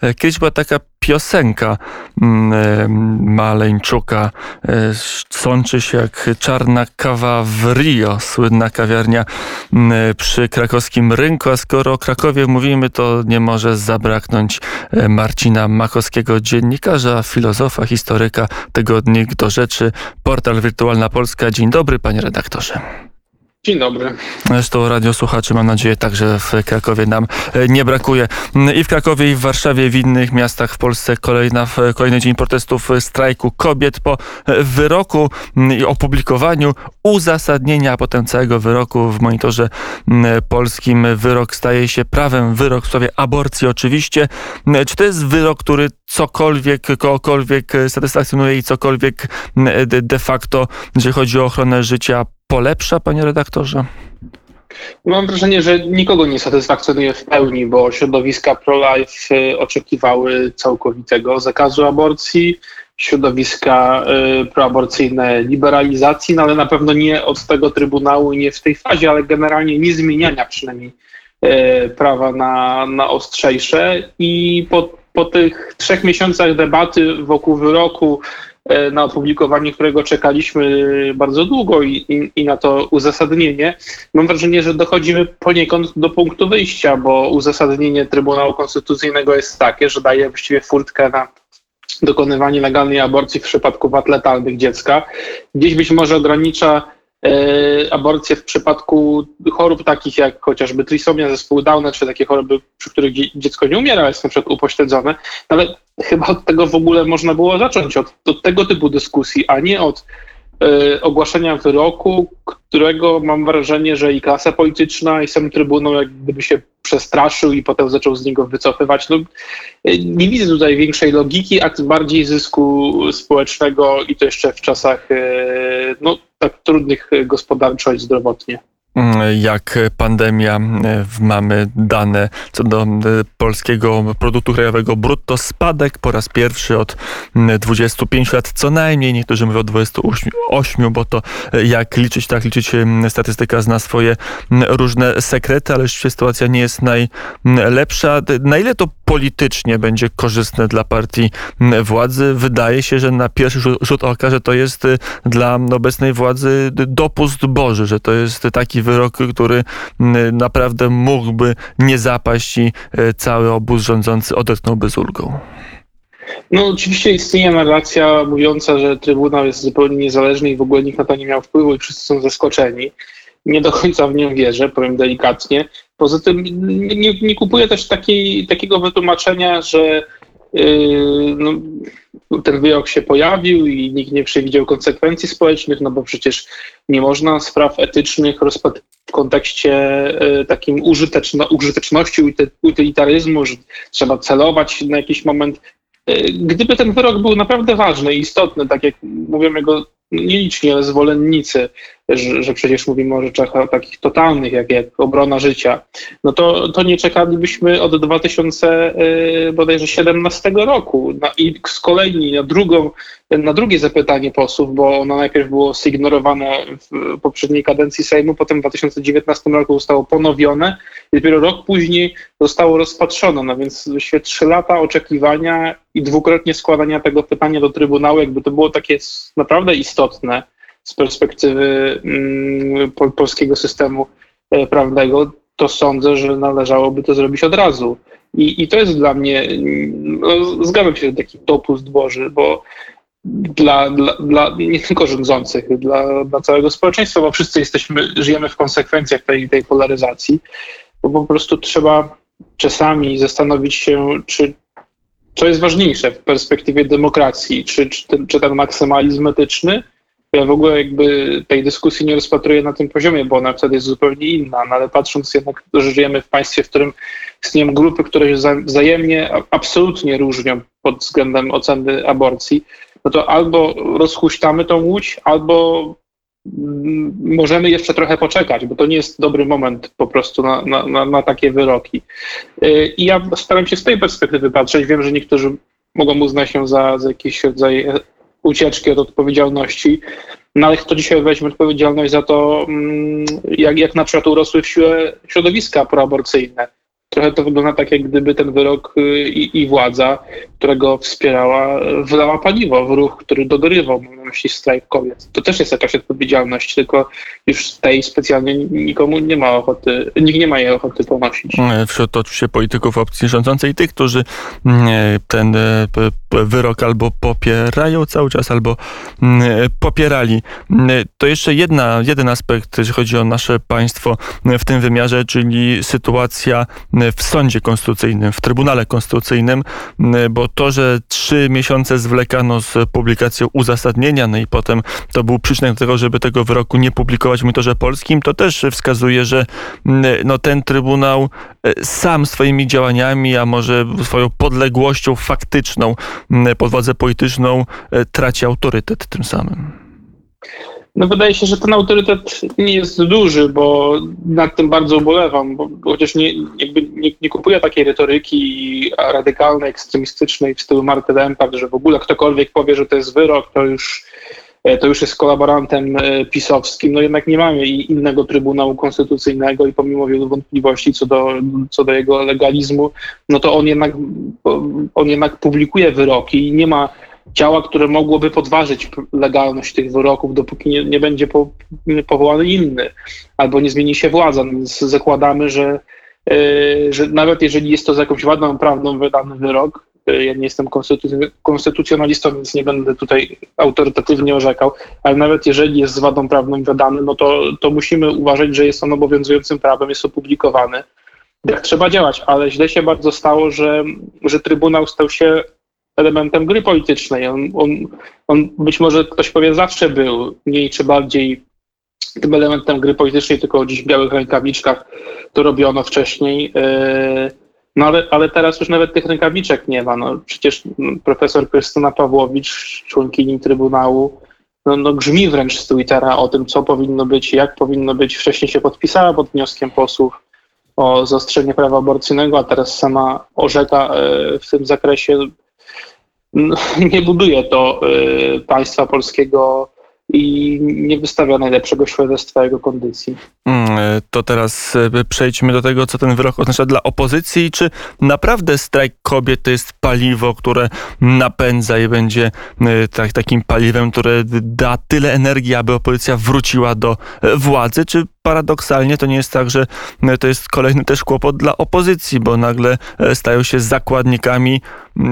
Kiedyś była taka piosenka Maleńczuka, sączy się jak czarna kawa w Rio, słynna kawiarnia przy krakowskim rynku, a skoro o Krakowie mówimy, to nie może zabraknąć Marcina Makowskiego, dziennikarza, filozofa, historyka, Tygodnik Do Rzeczy, portal Wirtualna Polska. Dzień dobry, panie redaktorze. Dzień dobry. Zresztą radiosłuchaczy, mam nadzieję, także w Krakowie nam nie brakuje. I w Krakowie, i w Warszawie, i w innych miastach w Polsce kolejny dzień protestów strajku kobiet. Po wyroku i opublikowaniu uzasadnienia, a potem całego wyroku w Monitorze Polskim wyrok staje się prawem, wyrok w sprawie aborcji oczywiście. Czy to jest wyrok, który cokolwiek, kogokolwiek satysfakcjonuje i cokolwiek de facto, jeżeli chodzi o ochronę życia, polepsza, panie redaktorze? Mam wrażenie, że nikogo nie satysfakcjonuje w pełni, bo środowiska pro-life oczekiwały całkowitego zakazu aborcji, środowiska proaborcyjne liberalizacji, no ale na pewno nie od tego Trybunału i nie w tej fazie, ale generalnie nie zmieniania przynajmniej prawa na ostrzejsze. I po tych 3 miesiącach debaty wokół wyroku, na opublikowanie którego czekaliśmy bardzo długo i na to uzasadnienie, mam wrażenie, że dochodzimy poniekąd do punktu wyjścia, bo uzasadnienie Trybunału Konstytucyjnego jest takie, że daje właściwie furtkę na dokonywanie legalnej aborcji w przypadku wad letalnych dziecka. Gdzieś być może ogranicza aborcję w przypadku chorób takich jak chociażby trisomia, zespół Downa, czy takie choroby, przy których dziecko nie umiera, jest na przykład upośledzone, ale chyba od tego w ogóle można było zacząć, od tego typu dyskusji, a nie od ogłaszania wyroku, którego mam wrażenie, że i klasa polityczna, i sam Trybunał jak gdyby się przestraszył i potem zaczął z niego wycofywać. No, nie widzę tutaj większej logiki, a bardziej zysku społecznego i to jeszcze w czasach tak trudnych gospodarczo i zdrowotnie. Jak pandemia, mamy dane co do polskiego produktu krajowego brutto, spadek po raz pierwszy od 25 lat co najmniej, niektórzy mówią o 28, bo to jak liczyć, tak liczyć, statystyka zna swoje różne sekrety, ale sytuacja nie jest najlepsza. Na ile to politycznie będzie korzystne dla partii władzy? Wydaje się, że na pierwszy rzut oka, że to jest dla obecnej władzy dopust Boży, że to jest taki wyrok, który naprawdę mógłby nie zapaść i cały obóz rządzący odetchnąłby z ulgą. No oczywiście istnieje narracja mówiąca, że Trybunał jest zupełnie niezależny i w ogóle nikt na to nie miał wpływu i wszyscy są zaskoczeni. Nie do końca w nią wierzę, powiem delikatnie. Poza tym nie kupuję też takiego wytłumaczenia, że ten wyrok się pojawił i nikt nie przewidział konsekwencji społecznych, no bo przecież nie można spraw etycznych rozpatrywać w kontekście takim użyteczności, utylitaryzmu, że trzeba celować na jakiś moment. Gdyby ten wyrok był naprawdę ważny i istotny, tak jak mówią jego nieliczni, ale zwolennicy, że przecież mówimy o rzeczach takich totalnych, jak obrona życia, no to nie czekalibyśmy od 2017 roku. I z kolei na drugie zapytanie posłów, bo ono najpierw było zignorowane w poprzedniej kadencji Sejmu, potem w 2019 roku zostało ponowione i dopiero rok później zostało rozpatrzone. No więc właściwie 3 lata oczekiwania i 2-krotnie składania tego pytania do Trybunału, jakby to było takie naprawdę istotne z perspektywy polskiego systemu prawnego, to sądzę, że należałoby to zrobić od razu. I to jest dla mnie, zgadzam się, taki dopust Boży, bo dla nie tylko rządzących, dla całego społeczeństwa, bo wszyscy żyjemy w konsekwencjach tej polaryzacji, bo po prostu trzeba czasami zastanowić się, co jest ważniejsze w perspektywie demokracji, czy ten maksymalizm etyczny. Ja w ogóle jakby tej dyskusji nie rozpatruję na tym poziomie, bo ona wtedy jest zupełnie inna, no ale patrząc jednak, że żyjemy w państwie, w którym istnieją grupy, które się wzajemnie absolutnie różnią pod względem oceny aborcji, no to albo rozhuśtamy tą łódź, albo możemy jeszcze trochę poczekać, bo to nie jest dobry moment po prostu na takie wyroki. I ja staram się z tej perspektywy patrzeć. Wiem, że niektórzy mogą uznać się za jakiś rodzaj ucieczki od odpowiedzialności, no ale kto dzisiaj weźmie odpowiedzialność za to, jak na przykład urosły w siłę środowiska proaborcyjne. trochę to wygląda tak, jak gdyby ten wyrok i władza, którego wspierała, wlała paliwo w ruch, który dogorywał, mam na myśli strajk kobiet. To też jest jakaś odpowiedzialność, tylko już tej specjalnie nikomu nie ma ochoty, nikt nie ma jej ochoty ponosić. Wśród oczywiście polityków opcji rządzącej, tych, którzy ten wyrok albo popierają cały czas, albo popierali. To jeszcze jeden aspekt, jeśli chodzi o nasze państwo w tym wymiarze, czyli sytuacja w sądzie konstytucyjnym, w Trybunale Konstytucyjnym, bo to, że 3 miesiące zwlekano z publikacją uzasadnienia, no i potem to był przyczynek do tego, żeby tego wyroku nie publikować w Monitorze Polskim, to też wskazuje, że no, ten Trybunał sam swoimi działaniami, a może swoją podległością faktyczną pod władzę polityczną traci autorytet tym samym. No wydaje się, że ten autorytet nie jest duży, bo nad tym bardzo ubolewam, bo chociaż nie kupuję takiej retoryki radykalnej, ekstremistycznej w stylu Marty Lempart, że w ogóle ktokolwiek powie, że to jest wyrok, to już jest kolaborantem pisowskim. No jednak nie mamy innego Trybunału Konstytucyjnego i pomimo wielu wątpliwości co do jego legalizmu, no to on jednak publikuje wyroki i nie ma ciała, które mogłoby podważyć legalność tych wyroków, dopóki nie będzie powołany inny albo nie zmieni się władza. Więc zakładamy, że nawet jeżeli jest to z jakąś wadą prawną wydany wyrok, ja nie jestem konstytucjonalistą, więc nie będę tutaj autorytatywnie orzekał, ale nawet jeżeli jest z wadą prawną wydany, no to musimy uważać, że jest on obowiązującym prawem, jest opublikowany. Tak trzeba działać, ale źle się bardzo stało, że Trybunał stał się elementem gry politycznej. On być może, ktoś powie, zawsze był mniej czy bardziej tym elementem gry politycznej, tylko dziś w białych rękawiczkach to robiono wcześniej. No ale teraz już nawet tych rękawiczek nie ma. No, przecież profesor Krystyna Pawłowicz, członkini Trybunału, no grzmi wręcz z Twittera o tym, co powinno być, jak powinno być. Wcześniej się podpisała pod wnioskiem posłów o zaostrzenie prawa aborcyjnego, a teraz sama orzeka w tym zakresie. No, nie buduje to państwa polskiego i nie wystawia najlepszego świadectwa jego kondycji. To teraz przejdźmy do tego, co ten wyrok oznacza dla opozycji. Czy naprawdę strajk kobiet to jest paliwo, które napędza i będzie takim paliwem, które da tyle energii, aby opozycja wróciła do władzy? Czy paradoksalnie to nie jest tak, że to jest kolejny też kłopot dla opozycji, bo nagle stają się zakładnikami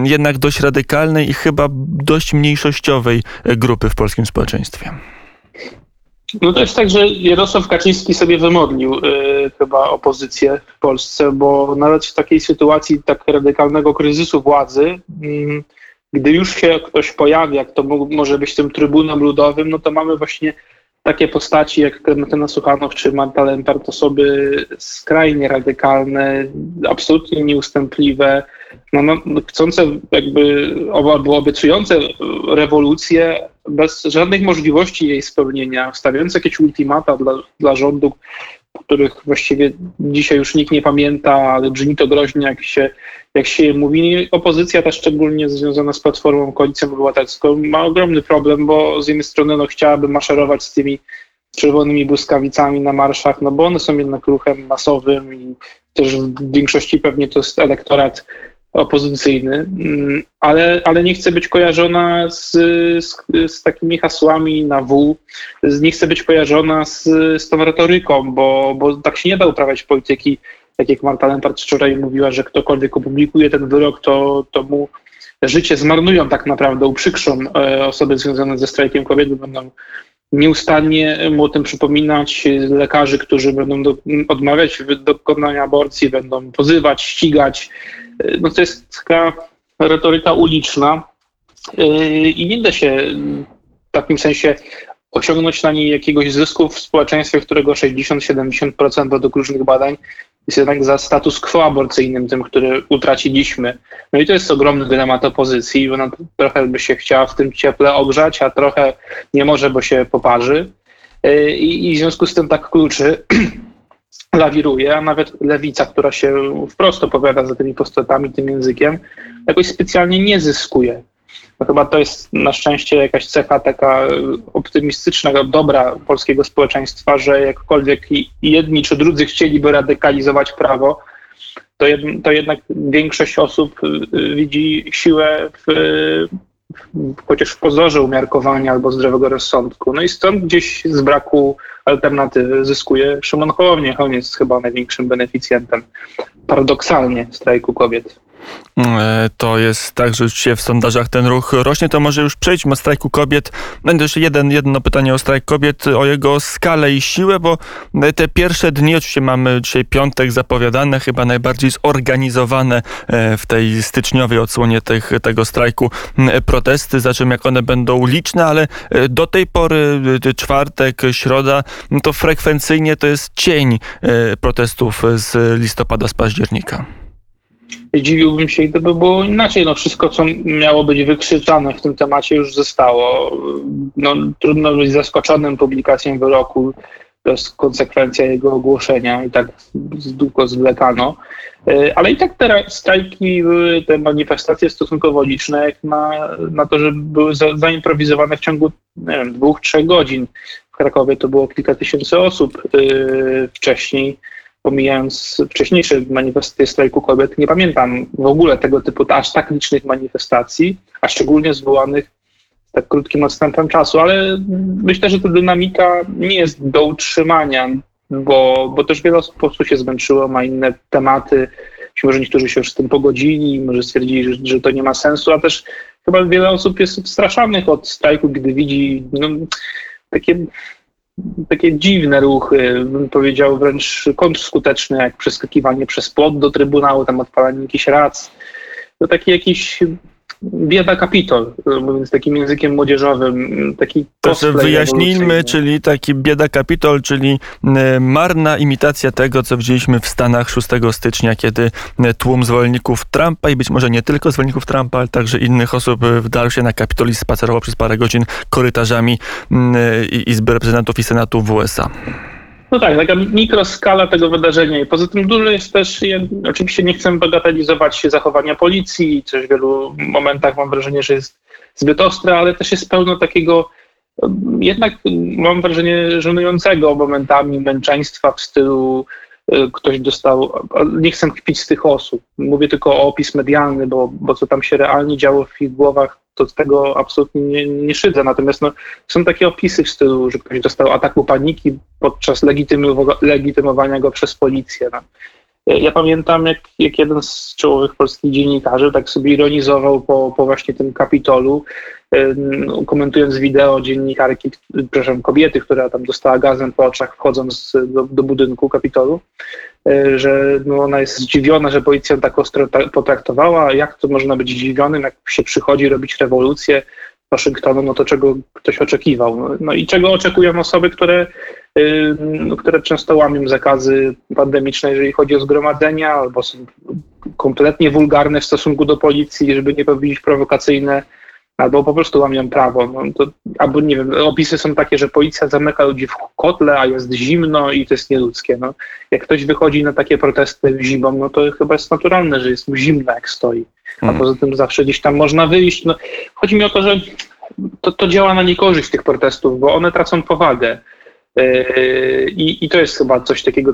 jednak dość radykalnej i chyba dość mniejszościowej grupy w polskim społeczeństwie? No to jest tak, że Jarosław Kaczyński sobie wymodlił chyba opozycję w Polsce, bo nawet w takiej sytuacji tak radykalnego kryzysu władzy, gdy już się ktoś pojawia, kto może być tym trybunem ludowym, no to mamy właśnie takie postaci jak Krystyna Suchanow czy Marta Lempart, osoby skrajnie radykalne, absolutnie nieustępliwe, chcące jakby albo obiecujące rewolucję bez żadnych możliwości jej spełnienia, stawiające jakieś ultimata dla rządu, których właściwie dzisiaj już nikt nie pamięta, ale brzmi to groźnie, jak się je mówi. Opozycja ta, szczególnie związana z Platformą, Koalicją Obywatelską, ma ogromny problem, bo z jednej strony chciałaby maszerować z tymi czerwonymi błyskawicami na marszach, no bo one są jednak ruchem masowym i też w większości pewnie to jest elektorat opozycyjny, ale nie chce być kojarzona z takimi hasłami na W, nie chce być kojarzona z tą retoryką, bo tak się nie da uprawiać polityki, tak jak Marta Lempart wczoraj mówiła, że ktokolwiek opublikuje ten wyrok, to mu życie zmarnują tak naprawdę, uprzykrzą osoby związane ze strajkiem kobiet, będą nieustannie mu o tym przypominać, lekarzy, którzy będą odmawiać dokonania aborcji, będą pozywać, ścigać. No to jest taka retoryka uliczna i nie da się w takim sensie osiągnąć na niej jakiegoś zysku w społeczeństwie, którego 60-70% według różnych badań jest jednak za status quo aborcyjnym, tym, który utraciliśmy. No i to jest ogromny dylemat opozycji, bo ona trochę by się chciała w tym cieple ogrzać, a trochę nie może, bo się poparzy. I w związku z tym tak kluczy lawiruje, a nawet lewica, która się wprost opowiada za tymi postulatami, tym językiem, jakoś specjalnie nie zyskuje. No chyba to jest na szczęście jakaś cecha taka optymistyczna, dobra polskiego społeczeństwa, że jakkolwiek jedni czy drudzy chcieliby radykalizować prawo, to jednak większość osób widzi siłę chociaż w pozorze umiarkowania albo zdrowego rozsądku. No i stąd gdzieś z braku alternatywy zyskuje Szymon Hołownia. On jest chyba największym beneficjentem, paradoksalnie, Strajku Kobiet. To jest tak, że już w sondażach ten ruch rośnie. To może już przejdźmy o Strajku Kobiet. Będę jeszcze jedno pytanie o Strajk Kobiet, o jego skalę i siłę, bo te pierwsze dni, oczywiście mamy dzisiaj piątek, zapowiadane, chyba najbardziej zorganizowane w tej styczniowej odsłonie tego strajku protesty, za czym jak one będą liczne, ale do tej pory czwartek, środa, to frekwencyjnie to jest cień protestów z listopada, z października. Dziwiłbym się, gdyby było inaczej. No wszystko, co miało być wykrzyczane w tym temacie, już zostało. No, trudno być zaskoczonym publikacją wyroku. To jest konsekwencja jego ogłoszenia i tak długo zwlekano. Ale i tak te strajki, te manifestacje stosunkowo liczne, jak na to, że były zaimprowizowane w ciągu, nie wiem, 2-3 godzin. W Krakowie to było kilka tysięcy osób wcześniej. Pomijając wcześniejsze manifestacje Strajku Kobiet, nie pamiętam w ogóle tego typu aż tak licznych manifestacji, a szczególnie zwołanych z tak krótkim odstępem czasu, ale myślę, że ta dynamika nie jest do utrzymania, bo też wiele osób po prostu się zmęczyło, ma inne tematy, może niektórzy się już z tym pogodzili, może stwierdzili, że to nie ma sensu, a też chyba wiele osób jest odstraszanych od strajku, gdy widzi takie dziwne ruchy, bym powiedział wręcz kontrskuteczne, jak przeskakiwanie przez płot do Trybunału, tam odpalanie jakichś rac. To taki jakiś bieda Kapitol, mówiąc takim językiem młodzieżowym. Taki cosplay. Wyjaśnijmy, czyli taki bieda Kapitol, czyli marna imitacja tego, co widzieliśmy w Stanach 6 stycznia, kiedy tłum zwolenników Trumpa i być może nie tylko zwolenników Trumpa, ale także innych osób wdarł się na Kapitol i spacerował przez parę godzin korytarzami Izby Reprezentantów i Senatu w USA. No tak, taka mikroskala tego wydarzenia i poza tym dużo jest też, oczywiście nie chcę bagatelizować zachowania policji, też w wielu momentach mam wrażenie, że jest zbyt ostre, ale też jest pełno takiego, jednak mam wrażenie, żenującego momentami męczeństwa w stylu ktoś dostał, nie chcę kpić z tych osób, mówię tylko o opis medialny, bo co tam się realnie działo w ich głowach, to z tego absolutnie nie szydzę. Natomiast są takie opisy w stylu, że ktoś dostał ataku paniki podczas legitymowania go przez policję. No. Ja pamiętam, jak jeden z czołowych polskich dziennikarzy tak sobie ironizował po właśnie tym Kapitolu, komentując wideo dziennikarki, przepraszam, kobiety, która tam dostała gazem po oczach, wchodząc do budynku Kapitolu, że ona jest zdziwiona, że policja tak ostro potraktowała. Jak to można być zdziwionym, jak się przychodzi robić rewolucję w Waszyngtonu, no to czego ktoś oczekiwał. No i czego oczekują osoby, które często łamią zakazy pandemiczne, jeżeli chodzi o zgromadzenia, albo są kompletnie wulgarne w stosunku do policji, żeby nie powiedzieć prowokacyjne, albo po prostu łamią prawo. Albo nie wiem, opisy są takie, że policja zamyka ludzi w kotle, a jest zimno i to jest nieludzkie. No. Jak ktoś wychodzi na takie protesty zimą, no to chyba jest naturalne, że jest mu zimno, jak stoi. A poza tym zawsze gdzieś tam można wyjść. No. Chodzi mi o to, że to działa na niekorzyść tych protestów, bo one tracą powagę. I to jest chyba coś takiego,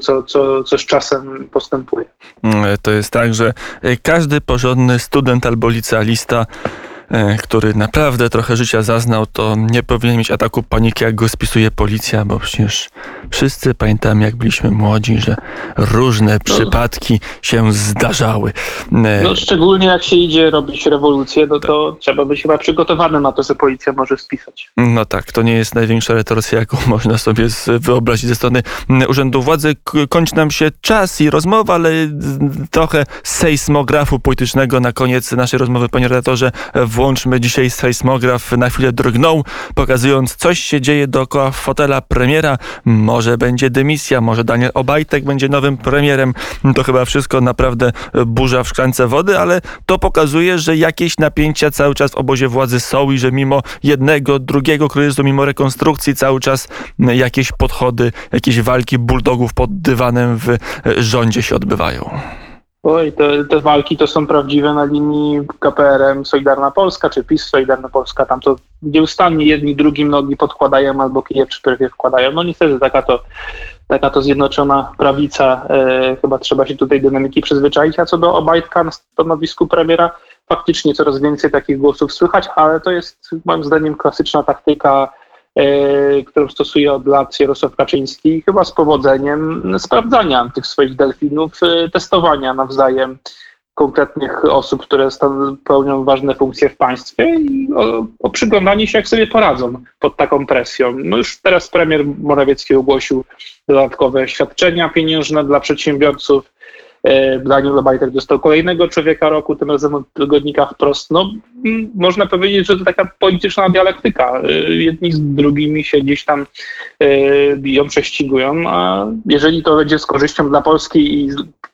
co z czasem postępuje. To jest tak, że każdy porządny student albo licealista, który naprawdę trochę życia zaznał, to nie powinien mieć ataku paniki, jak go spisuje policja, bo przecież wszyscy pamiętamy, jak byliśmy młodzi, że różne przypadki się zdarzały. No szczególnie jak się idzie robić rewolucję, to trzeba być chyba przygotowanym na to, że policja może spisać. No tak, to nie jest największa retorsja, jaką można sobie wyobrazić ze strony urzędu władzy. Kończy nam się czas i rozmowa, ale trochę sejsmografu politycznego na koniec naszej rozmowy, panie redaktorze. Włączmy dzisiaj sejsmograf, na chwilę drgnął, pokazując, coś się dzieje dookoła fotela premiera. Może będzie dymisja, może Daniel Obajtek będzie nowym premierem. To chyba wszystko naprawdę burza w szklance wody, ale to pokazuje, że jakieś napięcia cały czas w obozie władzy są i że mimo jednego, drugiego kryzysu, mimo rekonstrukcji cały czas jakieś podchody, jakieś walki bulldogów pod dywanem w rządzie się odbywają. Oj, te walki to są prawdziwe na linii KPRM Solidarna Polska, czy PiS Solidarna Polska, tam to nieustannie jedni drugim nogi podkładają albo kije w szprychy wkładają. No niestety taka to Zjednoczona Prawica, chyba trzeba się tutaj dynamiki przyzwyczaić, a co do Obajtka na stanowisku premiera, faktycznie coraz więcej takich głosów słychać, ale to jest moim zdaniem klasyczna taktyka, którą stosuje od lat Jarosław Kaczyński, chyba z powodzeniem sprawdzania tych swoich delfinów, testowania nawzajem konkretnych osób, które pełnią ważne funkcje w państwie i przyglądanie się, jak sobie poradzą pod taką presją. No już teraz premier Morawiecki ogłosił dodatkowe świadczenia pieniężne dla przedsiębiorców. Daniel Obajtek dostał kolejnego człowieka roku, tym razem od tygodnika Wprost. No, można powiedzieć, że to taka polityczna dialektyka. Jedni z drugimi się gdzieś tam biją, prześcigują, a jeżeli to będzie z korzyścią dla Polski i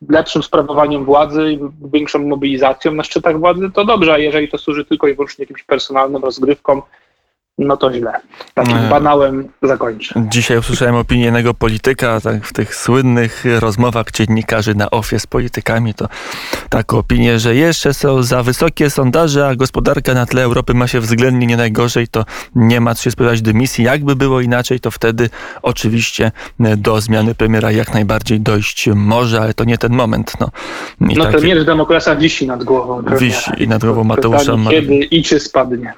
lepszym sprawowaniem władzy i większą mobilizacją na szczytach władzy, to dobrze, a jeżeli to służy tylko i wyłącznie jakimś personalnym rozgrywkom, no to źle. Takim banałem zakończę. Dzisiaj usłyszałem opinię jednego polityka, tak, w tych słynnych rozmowach dziennikarzy na ofie z politykami, to taką opinię, że jeszcze są za wysokie sondaże, a gospodarka na tle Europy ma się względnie nie najgorzej, to nie ma co się spodziewać dymisji. Jakby było inaczej, to wtedy oczywiście do zmiany premiera jak najbardziej dojść może, ale to nie ten moment. No taki... premier demokracja wisi nad głową premiera. Wisi i nad głową Mateusza Morawieckiego. Kiedy i czy spadnie.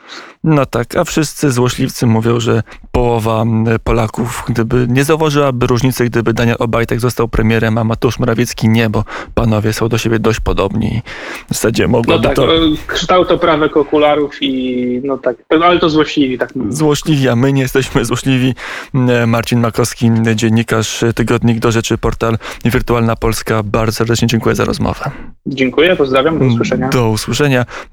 No tak, a wszyscy złośliwcy mówią, że połowa Polaków nie zauważyłaby różnicy, gdyby Daniel Obajtek został premierem, a Mateusz Morawiecki nie, bo panowie są do siebie dość podobni. W zasadzie mogłoby to... No tak, kształt oprawek okularów i no tak, ale to złośliwi, tak mówię. Złośliwi, a my nie jesteśmy złośliwi. Marcin Makowski, dziennikarz, Tygodnik Do Rzeczy, portal Wirtualna Polska. Bardzo serdecznie dziękuję za rozmowę. Dziękuję, pozdrawiam, do usłyszenia. Do usłyszenia.